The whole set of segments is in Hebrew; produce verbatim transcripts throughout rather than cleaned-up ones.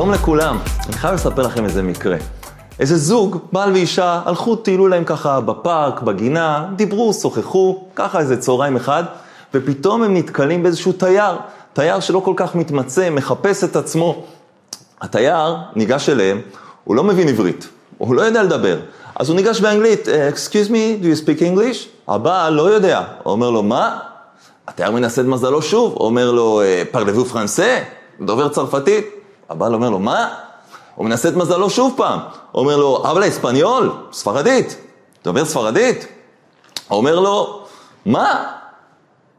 שלום לכולם, אני חייב לספר לכם איזה מקרה. איזה זוג, בעל ואישה, הלכו, טיילו להם ככה בפארק, בגינה, דיברו, שוחחו, ככה איזה צהריים אחד, ופתאום הם נתקלים באיזשהו תייר, תייר שלא כל כך מתמצא, מחפש את עצמו. התייר ניגש אליהם, הוא לא מבין עברית, הוא לא יודע לדבר. אז הוא ניגש באנגלית, Excuse me, do you speak English? הבעל לא יודע, הוא אומר לו, מה? התייר מנסה את מזלו שוב, הוא אומר לו, פרלבו פרנסה, דובר צרפתית. הבעל אומר לו, מה? הוא מנסה את מזלו שוב פעם. הוא אומר לו, אבל אספניול, ספרדית, דובר ספרדית. הוא אומר לו, מה?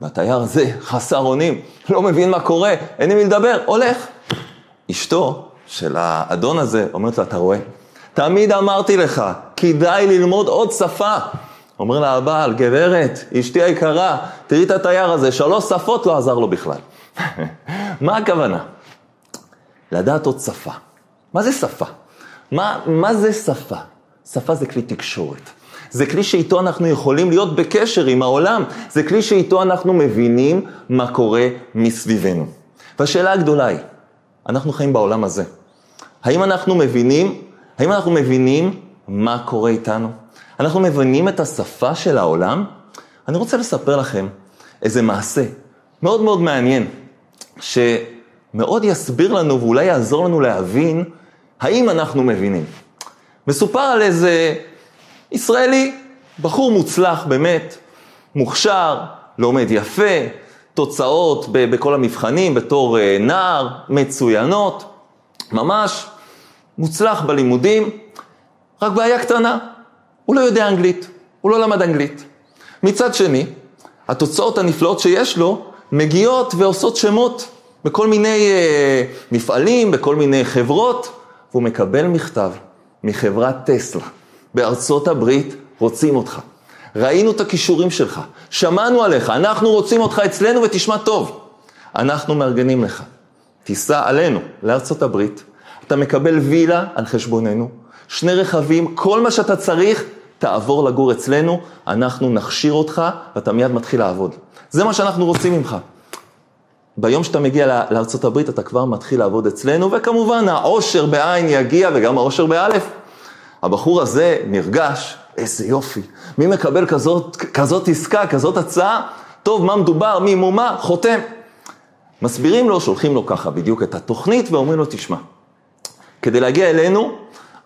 והתייר הזה חסר אונים, לא מבין מה קורה, אין עם מי לדבר, הולך. אשתו של האדון הזה אומרת לו, אתה רואה? תמיד אמרתי לך, כדאי ללמוד עוד שפה. אומר לה הבעל, גברת, אשתי היקרה, תראי את התייר הזה, שלוש שפות לא עזר לו בכלל. מה הכוונה? לדעת עוד שפה. מה זה שפה? מה, מה זה שפה? שפה זה כלי תקשורת. זה כלי שאיתו אנחנו יכולים להיות בקשר עם העולם. זה כלי שאיתו אנחנו מבינים מה קורה מסביבנו. והשאלה הגדולה היא, אנחנו חיים בעולם הזה. האם אנחנו מבינים, האם אנחנו מבינים מה קורה איתנו? אנחנו מבינים את השפה של העולם? אני רוצה לספר לכם איזה מעשה מאוד מאוד מעניין, ש... מאוד יסביר לנו ואולי יעזור לנו להבין האם אנחנו מבינים. מסופר על איזה ישראלי, בחור מוצלח באמת, מוכשר, לומד יפה, תוצאות בכל המבחנים בתור נער, מצוינות, ממש מוצלח בלימודים, רק בעיה קטנה, הוא לא יודע אנגלית, הוא לא למד אנגלית. מצד שני, התוצאות הנפלאות שיש לו מגיעות ועושות שמות, בכל מיני אה, מפעלים, בכל מיני חברות, והוא מקבל מכתב מחברת טסלה. בארצות הברית רוצים אותך. ראינו את הכישורים שלך, שמענו עליך, אנחנו רוצים אותך אצלנו ותשמע טוב. אנחנו מארגנים לך, תיסע עלינו לארצות הברית, אתה מקבל וילה על חשבוננו, שני רכבים, כל מה שאתה צריך, תעבור לגור אצלנו, אנחנו נכשיר אותך ואתה מיד מתחיל לעבוד. זה מה שאנחנו רוצים ממך. ביום שאתה מגיע לארצות הברית, אתה כבר מתחיל לעבוד אצלנו, וכמובן העושר בעין יגיע, וגם העושר באלף. הבחור הזה נרגש, איזה יופי. מי מקבל כזאת, כזאת עסקה, כזאת הצעה? טוב, מה מדובר, מי מומה, חותם. מסבירים לו, שולחים לו ככה בדיוק את התוכנית, ואומרים לו, תשמע, כדי להגיע אלינו,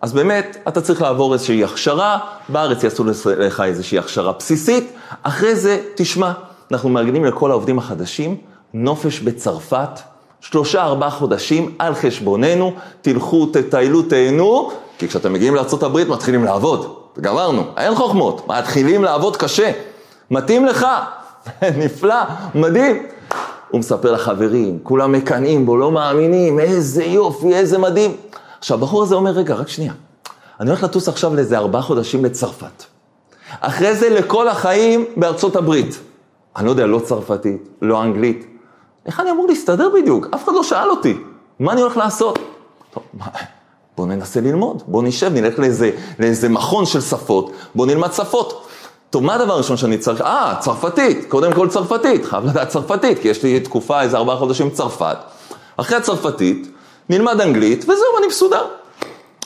אז באמת, אתה צריך לעבור איזושהי הכשרה, בארץ יעשו לך איזושהי הכשרה בסיסית, אחרי זה, תשמע, אנחנו מארגנים לכל העובדים החדשים, נופש בצרפת, שלושה ארבעה חודשים על חשבוננו, תלכו, תטיילו, תהנו, כי כשאתם מגיעים לארצות הברית מתחילים לעבוד, גמרנו, אין חוכמות, מתחילים לעבוד קשה, מתאים לך, נפלא, מדהים. הוא מספר לחברים, כולם מקנאים בו, לא מאמינים, איזה יופי, איזה מדהים. עכשיו, הבחור הזה אומר, רגע, רק שנייה, אני הולך לטוס עכשיו לאיזה ארבעה חודשים לצרפת, אחרי זה לכל החיים בארצות הברית, אני לא יודע, לא צרפתית, לא אנגלית, איך אני אמור להסתדר בדיוק? אף אחד לא שאל אותי. מה אני הולך לעשות? טוב, בוא ננסה ללמוד. בוא נשב, נלך לאיזה, לאיזה מכון של שפות. בוא נלמד שפות. טוב, מה הדבר הראשון שאני צריך? אה, צרפתית. קודם כל צרפתית. חייב לדעת צרפתית, כי יש לי תקופה, איזה ארבעה חודשים צרפת. אחרי הצרפתית, נלמד אנגלית, וזהו, אני מסודר.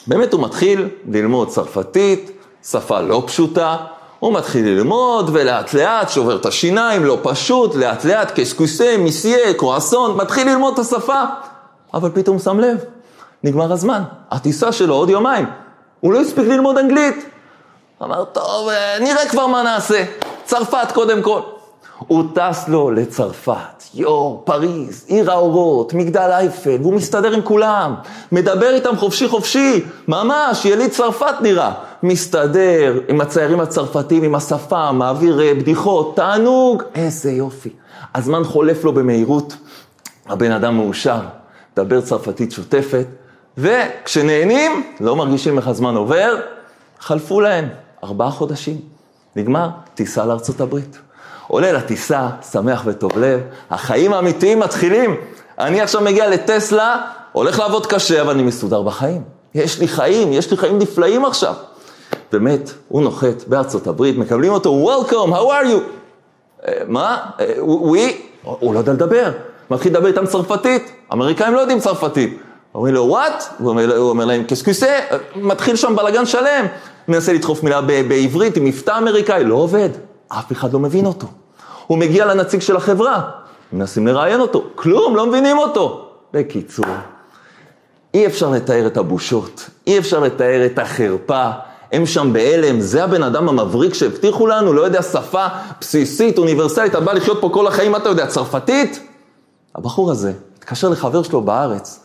באמת הוא מתחיל ללמוד צרפתית, שפה לא פשוטה. הוא מתחיל ללמוד, ולאט לאט שובר את השיניים, לא פשוט, לאט לאט קשקוסה, מיסיה, קרואסון, מתחיל ללמוד את השפה. אבל פתאום שם לב, נגמר הזמן, הטיסה שלו עוד יומיים, הוא לא הספיק ללמוד אנגלית. אמר, טוב, נראה כבר מה נעשה, צרפת קודם כל. הוא טס לו לצרפת, יור, פריז, עיר האורות, מגדל אייפל, והוא מסתדר עם כולם, מדבר איתם חופשי חופשי, ממש, יליד צרפת נראה. מסתדר עם הציירים הצרפתיים, עם השפה, מעביר בדיחות, תענוג, איזה יופי. הזמן חולף לו במהירות, הבן אדם מאושר, מדבר צרפתית שוטפת, וכשנהנים, לא מרגישים איך הזמן עובר, חלפו להן ארבעה חודשים. נגמר, טיסה לארצות הברית. עולה לטיסה, שמח וטוב לב, החיים האמיתיים מתחילים. אני עכשיו מגיע לטסלה, הולך לעבוד קשה, אבל אני מסודר בחיים. יש לי חיים, יש לי חיים נפלאים עכשיו. באמת, הוא נוחת בארצות הברית, מקבלים אותו, Welcome, how are you? Uh, מה? Uh, we? הוא לא יודע לדבר. מתחיל לדבר איתם צרפתית. אמריקאים לא יודעים צרפתית. אומרים לו, what? הוא אומר להם, קסקוסה, מתחיל שם בלגן שלם. מנסה לדחוף מילה בעברית, עם מבטא אמריקאי, לא עובד. אף אחד לא מבין אותו. הוא מגיע לנציג של החברה, מנסים לראיין אותו, כלום, לא מבינים אותו. בקיצור, אי אפשר לתאר את הבושות, אי אפשר לתאר את החרפה, הם שם באלם, זה הבן אדם המבריק שהבטיחו לנו, לא יודע, שפה בסיסית, אוניברסלית, אתה בא לחיות פה כל החיים, אתה יודע, צרפתית? הבחור הזה התקשר לחבר שלו בארץ,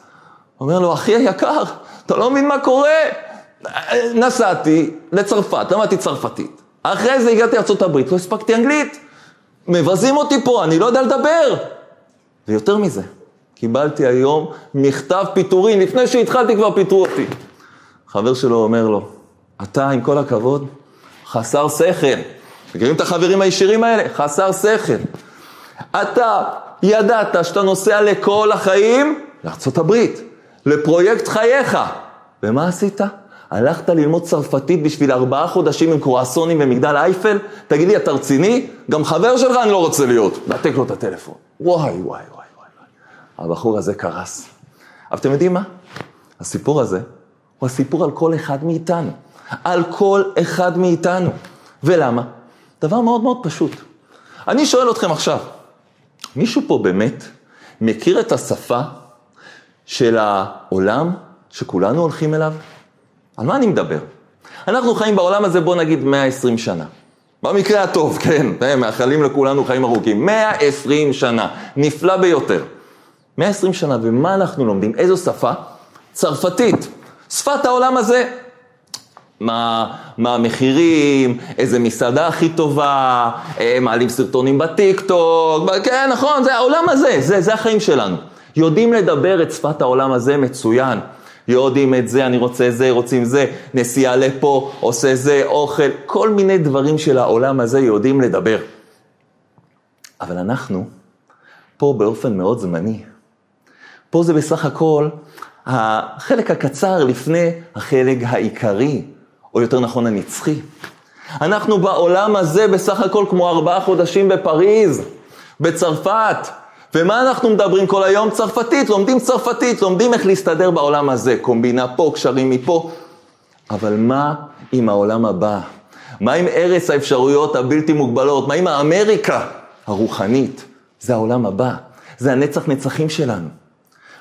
אומר לו, אחי היקר, אתה לא מבין מה קורה? נסעתי לצרפת, למדתי צרפתית. אחרי זה הגעתי לארצות הברית, לא הספקתי אנגלית. מבזים אותי פה, אני לא יודע לדבר. ויותר מזה, קיבלתי היום מכתב פיטורין, לפני שהתחלתי כבר פיטרו אותי. חבר שלו אומר לו, אתה עם כל הכבוד, חסר שכל. מגרים את החברים הישירים האלה, חסר שכל. אתה ידעת שאתה נוסע לכל החיים, לארצות הברית, לפרויקט חייך. ומה עשית? הלכת ללמוד צרפתית בשביל ארבעה חודשים עם קרואסונים ומגדל אייפל? תגיד לי, אתה רציני? גם חבר שלך אני לא רוצה להיות. נתק לו את הטלפון. וואי, וואי, וואי, וואי. הבחור הזה קרס. אבל אתם יודעים מה? הסיפור הזה הוא הסיפור על כל אחד מאיתנו. על כל אחד מאיתנו. ולמה? דבר מאוד מאוד פשוט. אני שואל אתכם עכשיו, מישהו פה באמת מכיר את השפה של העולם שכולנו הולכים אליו? על מה אני מדבר? אנחנו חיים בעולם הזה, בוא נגיד, מאה ועשרים שנה. במקרה הטוב, כן, מאחלים לכולנו חיים ארוכים. מאה ועשרים שנה, נפלא ביותר. מאה ועשרים שנה, ומה אנחנו לומדים? איזו שפה? צרפתית. שפת העולם הזה. מה, מה המחירים, איזה מסעדה הכי טובה, מעלים סרטונים בטיק-טוק, כן, נכון, זה העולם הזה, זה, זה החיים שלנו. יודעים לדבר את שפת העולם הזה מצוין. יודעים את זה, אני רוצה זה, רוצים זה, נסיעה לפה, עושה זה, אוכל, כל מיני דברים של העולם הזה יודעים לדבר. אבל אנחנו, פה באופן מאוד זמני, פה זה בסך הכל החלק הקצר לפני החלק העיקרי, או יותר נכון הנצחי. אנחנו בעולם הזה בסך הכל כמו ארבעה חודשים בפריז, בצרפת, ומה אנחנו מדברים כל היום? צרפתית, לומדים צרפתית, לומדים איך להסתדר בעולם הזה, קומבינה פה, קשרים מפה. אבל מה עם העולם הבא? מה עם ארץ האפשרויות הבלתי מוגבלות? מה עם האמריקה הרוחנית? זה העולם הבא, זה הנצח נצחים שלנו.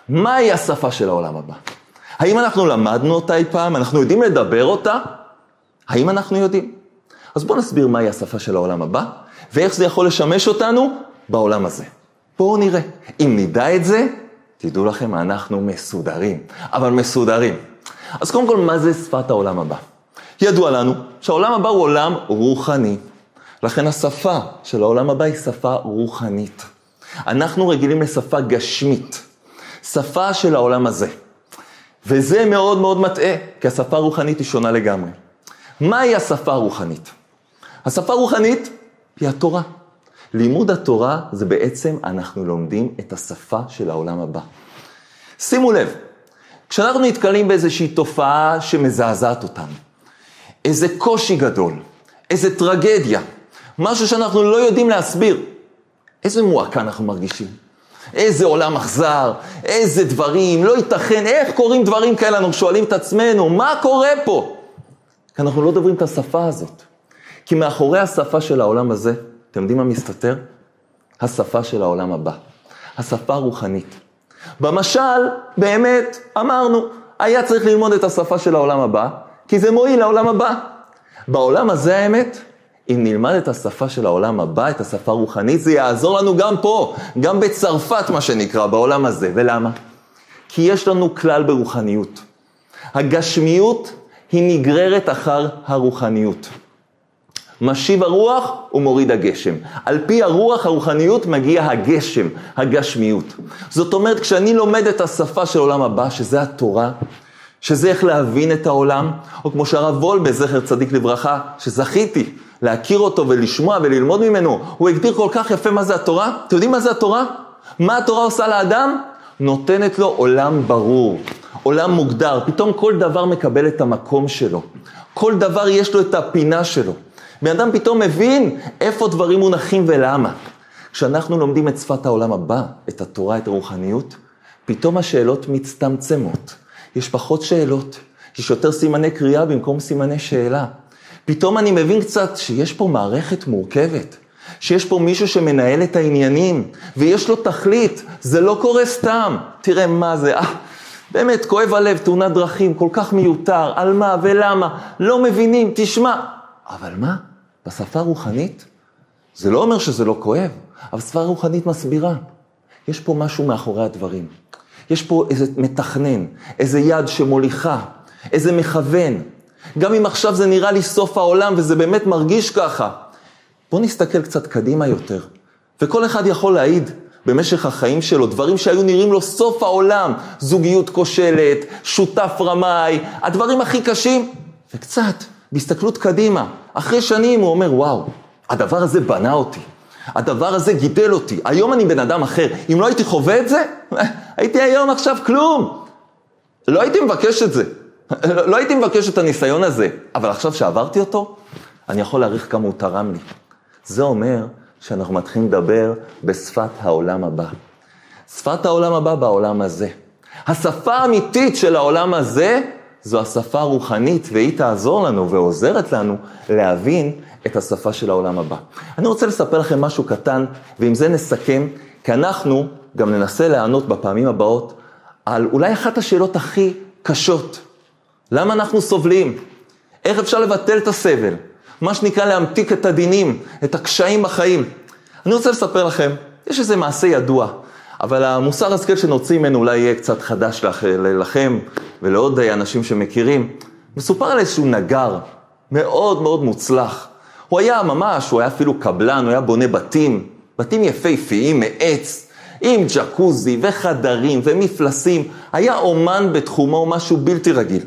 מהי השפה של העולם הבא? האם אנחנו למדנו אותה אי פעם? אנחנו יודעים לדבר אותה? האם אנחנו יודעים? אז בואו נסביר מהי השפה של העולם הבא, ואיך זה יכול לשמש אותנו בעולם הזה. בואו נראה. אם נדע את זה, תדעו לכם, אנחנו מסודרים. אבל מסודרים. אז קודם כל, מה זה שפת העולם הבא? ידוע לנו שהעולם הבא הוא עולם רוחני. לכן השפה של העולם הבא היא שפה רוחנית. אנחנו רגילים לשפה גשמית. שפה של העולם הזה. וזה מאוד מאוד מטעה, כי השפה הרוחנית היא שונה לגמרי. מהי השפה הרוחנית? השפה הרוחנית היא התורה. לימוד התורה זה בעצם אנחנו לומדים את השפה של העולם הבא. שימו לב, כשאנחנו נתקלים באיזושהי תופעה שמזעזעת אותנו, איזה קושי גדול, איזה טרגדיה, משהו שאנחנו לא יודעים להסביר, איזה מועקה אנחנו מרגישים, איזה עולם אכזר, איזה דברים, לא ייתכן, איך קוראים דברים כאלה, אנחנו שואלים את עצמנו, מה קורה פה? כי אנחנו לא דברים את השפה הזאת, כי מאחורי השפה של העולם הזה, אתם יודעים מה מסתתר? השפה של העולם הבא. השפה הרוחנית. במשל, באמת, אמרנו, היה צריך ללמוד את השפה של העולם הבא, כי זה מועיל לעולם הבא. בעולם הזה האמת, אם נלמד את השפה של העולם הבא, את השפה הרוחנית, זה יעזור לנו גם פה, גם בצרפת מה שנקרא, בעולם הזה. ולמה? כי יש לנו כלל ברוחניות. הגשמיות היא נגררת אחר הרוחניות. משיב הרוח ומוריד הגשם. על פי הרוח הרוחניות מגיע הגשם, הגשמיות. זאת אומרת, כשאני לומד את השפה של עולם הבא, שזה התורה, שזה איך להבין את העולם, או כמו שהרב וול בזכר צדיק לברכה, שזכיתי להכיר אותו ולשמוע וללמוד ממנו, הוא הגדיר כל כך יפה מה זה התורה. אתם יודעים מה זה התורה? מה התורה עושה לאדם? נותנת לו עולם ברור, עולם מוגדר. פתאום כל דבר מקבל את המקום שלו. כל דבר יש לו את הפינה שלו. באדם פתאום מבין איפה דברים מונחים ולמה. כשאנחנו לומדים את שפת העולם הבא, את התורה, את הרוחניות, פתאום השאלות מצטמצמות. יש פחות שאלות, יש יותר סימני קריאה במקום סימני שאלה. פתאום אני מבין קצת שיש פה מערכת מורכבת, שיש פה מישהו שמנהל את העניינים, ויש לו תכלית, זה לא קורה סתם. תראה מה זה, אה, באמת, כואב הלב, תאונת דרכים, כל כך מיותר, על מה ולמה, לא מבינים, תשמע. אבל מה? בשפה רוחנית? זה לא אומר שזה לא כואב, אבל שפה רוחנית מסבירה. יש פה משהו מאחורי הדברים. יש פה איזה מתכנן, איזה יד שמוליכה, איזה מכוון. גם אם עכשיו זה נראה לי סוף העולם וזה באמת מרגיש ככה. בוא נסתכל קצת קדימה יותר. וכל אחד יכול להעיד במשך החיים שלו, דברים שהיו נראים לו סוף העולם, זוגיות כושלת, שותף רמאי, הדברים הכי קשים. וקצת, בהסתכלות קדימה, אחרי שנים הוא אומר, וואו, הדבר הזה בנה אותי. הדבר הזה גידל אותי. היום אני בן אדם אחר. אם לא הייתי חווה את זה, הייתי היום עכשיו כלום. לא הייתי מבקש את זה. לא הייתי מבקש את הניסיון הזה. אבל עכשיו שעברתי אותו, אני יכול להעריך כמה הוא תרם לי. זה אומר שאנחנו מתחילים לדבר בשפת העולם הבא. שפת העולם הבא בעולם הזה. השפה האמיתית של העולם הזה, זו השפה הרוחנית, והיא תעזור לנו ועוזרת לנו להבין את השפה של העולם הבא. אני רוצה לספר לכם משהו קטן, ועם זה נסכם, כי אנחנו גם ננסה לענות בפעמים הבאות, על אולי אחת השאלות הכי קשות. למה אנחנו סובלים? איך אפשר לבטל את הסבל? מה שנקרא להמתיק את הדינים, את הקשיים בחיים. אני רוצה לספר לכם, יש איזה מעשה ידוע, אבל המוסר השכל שנוציא ממנו אולי יהיה קצת חדש לכם, ולעוד אנשים שמכירים. מסופר על איזשהו נגר, מאוד מאוד מוצלח. הוא היה ממש, הוא היה אפילו קבלן, הוא היה בונה בתים, בתים יפהפיים מעץ, עם ג'קוזי וחדרים ומפלסים. היה אומן בתחומו, משהו בלתי רגיל.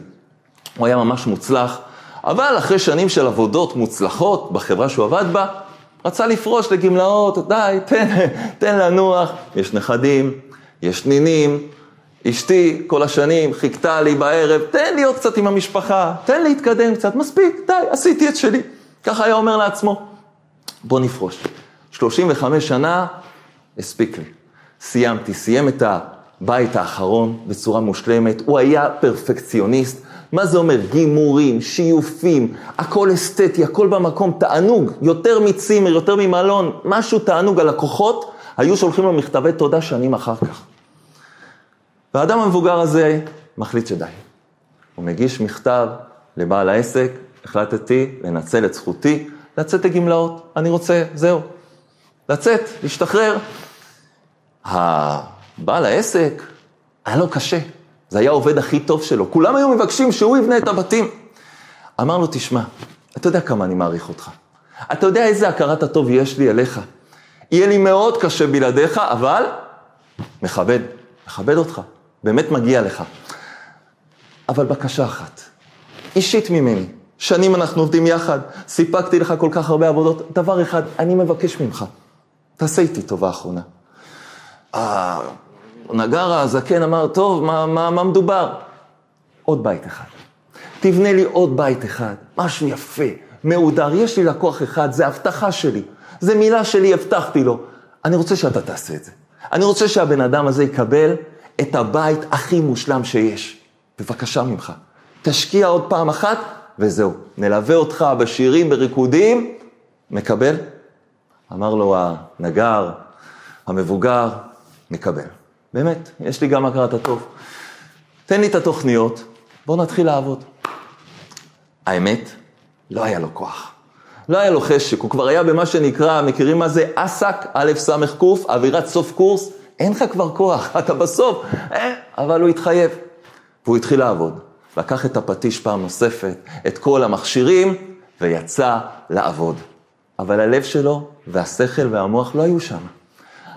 הוא היה ממש מוצלח, אבל אחרי שנים של עבודות מוצלחות בחברה שהוא עבד בה, רצה לפרוש לגמלאות, די, תן, תן לנוח. יש נכדים, יש נינים, אשתי כל השנים חיכתה לי בערב, תן לי עוד קצת עם המשפחה, תן לי להתקדם קצת, מספיק, די, עשיתי את שלי. ככה היה אומר לעצמו, בוא נפרוש. שלושים וחמש שנה, הספיק לי. סיימתי, סיים את הבית האחרון בצורה מושלמת, הוא היה פרפקציוניסט. מה זה אומר? גימורים, שיופים, הכל אסתטי, הכל במקום, תענוג, יותר מצימר, יותר ממלון, משהו תענוג. הלקוחות היו שולחים לו מכתבי תודה שנים אחר כך. והאדם המבוגר הזה מחליט שדי. הוא מגיש מכתב לבעל העסק, החלטתי לנצל את זכותי, לצאת לגמלאות, אני רוצה, זהו, לצאת, להשתחרר. הבעל העסק היה לו קשה, זה היה העובד הכי טוב שלו, כולם היו מבקשים שהוא יבנה את הבתים. אמר לו, תשמע, אתה יודע כמה אני מעריך אותך, אתה יודע איזה הכרת הטוב יש לי אליך, יהיה לי מאוד קשה בלעדיך, אבל מכבד, מכבד אותך, באמת מגיע לך. אבל בקשה אחת, אישית ממני, שנים אנחנו עובדים יחד, סיפקתי לך כל כך הרבה עבודות, דבר אחד, אני מבקש ממך, תעשה איתי טובה אחרונה. אה... נגר הזקן אמר, טוב, מה, מה, מה מדובר? עוד בית אחד. תבנה לי עוד בית אחד, משהו יפה, מעודר, יש לי לקוח אחד, זה הבטחה שלי, זה מילה שלי, הבטחתי לו. אני רוצה שאתה תעשה את זה. אני רוצה שהבן אדם הזה יקבל את הבית הכי מושלם שיש. בבקשה ממך, תשקיע עוד פעם אחת, וזהו. נלווה אותך בשירים, בריקודים, מקבל? אמר לו הנגר, המבוגר, מקבל. באמת, יש לי גם הכרת הטוב. תן לי את התוכניות, בואו נתחיל לעבוד. האמת, לא היה לו כוח. לא היה לו חשק, הוא כבר היה במה שנקרא, מכירים מה זה? עסק, א' סמך קוף, אווירת סוף קורס, אין לך כבר כוח, אתה בסוף. אה, אבל הוא התחייב. והוא התחיל לעבוד. לקח את הפטיש פעם נוספת, את כל המכשירים, ויצא לעבוד. אבל הלב שלו, והשכל והמוח לא היו שם.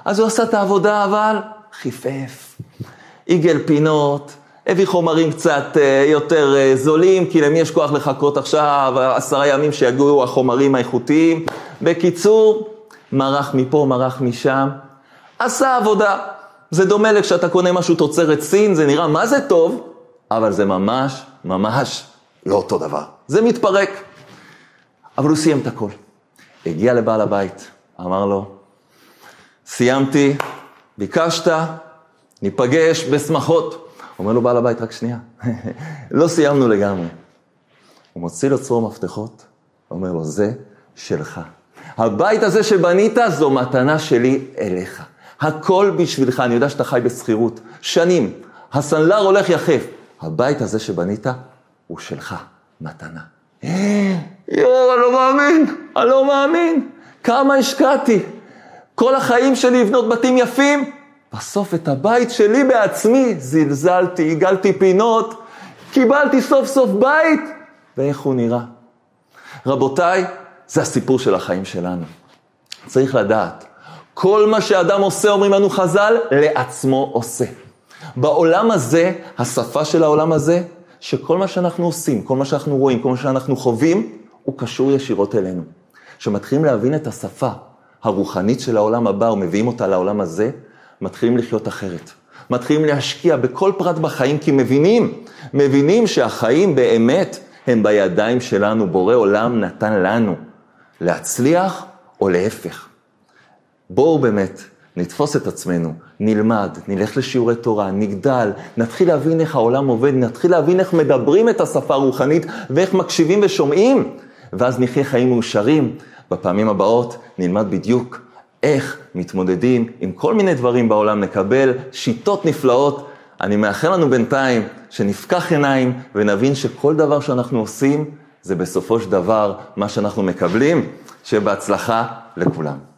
אז הוא עשה את העבודה, אבל... חיפף, עיגל פינות, הביא חומרים קצת יותר זולים, כי למי יש כוח לחכות עכשיו עשרה ימים שיגעו החומרים האיכותיים. בקיצור, מרח מפה, מרח משם, עשה עבודה. זה דומה לכשאתה קונה משהו תוצרת סין, זה נראה מה זה טוב, אבל זה ממש, ממש לא אותו דבר. זה מתפרק. אבל הוא סיים את הכל. הגיע לבעל הבית, אמר לו, סיימתי, ביקשת, ניפגש בשמחות. אומר לו בעל הבית, רק שנייה, לא סיימנו לגמרי. הוא מוציא לו צרור מפתחות, אומר לו, זה שלך. הבית הזה שבנית זו מתנה שלי אליך. הכל בשבילך, אני יודע שאתה חי בסחירות. שנים, הסנלר הולך יחף. הבית הזה שבנית הוא שלך, מתנה. יואו, אני לא מאמין, אני לא מאמין. כמה השקעתי. כל החיים שלי לבנות בתים יפים. בסוף את הבית שלי בעצמי זלזלתי, הגלתי פינות, קיבלתי סוף סוף בית. ואיך הוא נראה? רבותיי, זה הסיפור של החיים שלנו. צריך לדעת, כל מה שאדם עושה, אומרים לנו חז"ל, לעצמו עושה. בעולם הזה, השפה של העולם הזה, שכל מה שאנחנו עושים, כל מה שאנחנו רואים, כל מה שאנחנו חווים, הוא קשור ישירות אלינו. כשמתחילים להבין את השפה הרוחנית של העולם הבא, ומביאים אותה לעולם הזה, מתחילים לחיות אחרת. מתחילים להשקיע בכל פרט בחיים, כי מבינים, מבינים שהחיים באמת הם בידיים שלנו. בורא עולם נתן לנו להצליח או להפך. בואו באמת נתפוס את עצמנו, נלמד, נלך לשיעורי תורה, נגדל, נתחיל להבין איך העולם עובד, נתחיל להבין איך מדברים את השפה הרוחנית ואיך מקשיבים ושומעים, ואז נחיה חיים מאושרים. בפעמים הבאות נלמד בדיוק איך מתמודדים עם כל מיני דברים בעולם, נקבל שיטות נפלאות. אני מאחל לנו בינתיים שנפקח עיניים ונבין שכל דבר שאנחנו עושים זה בסופו של דבר מה שאנחנו מקבלים. שבהצלחה לכולם.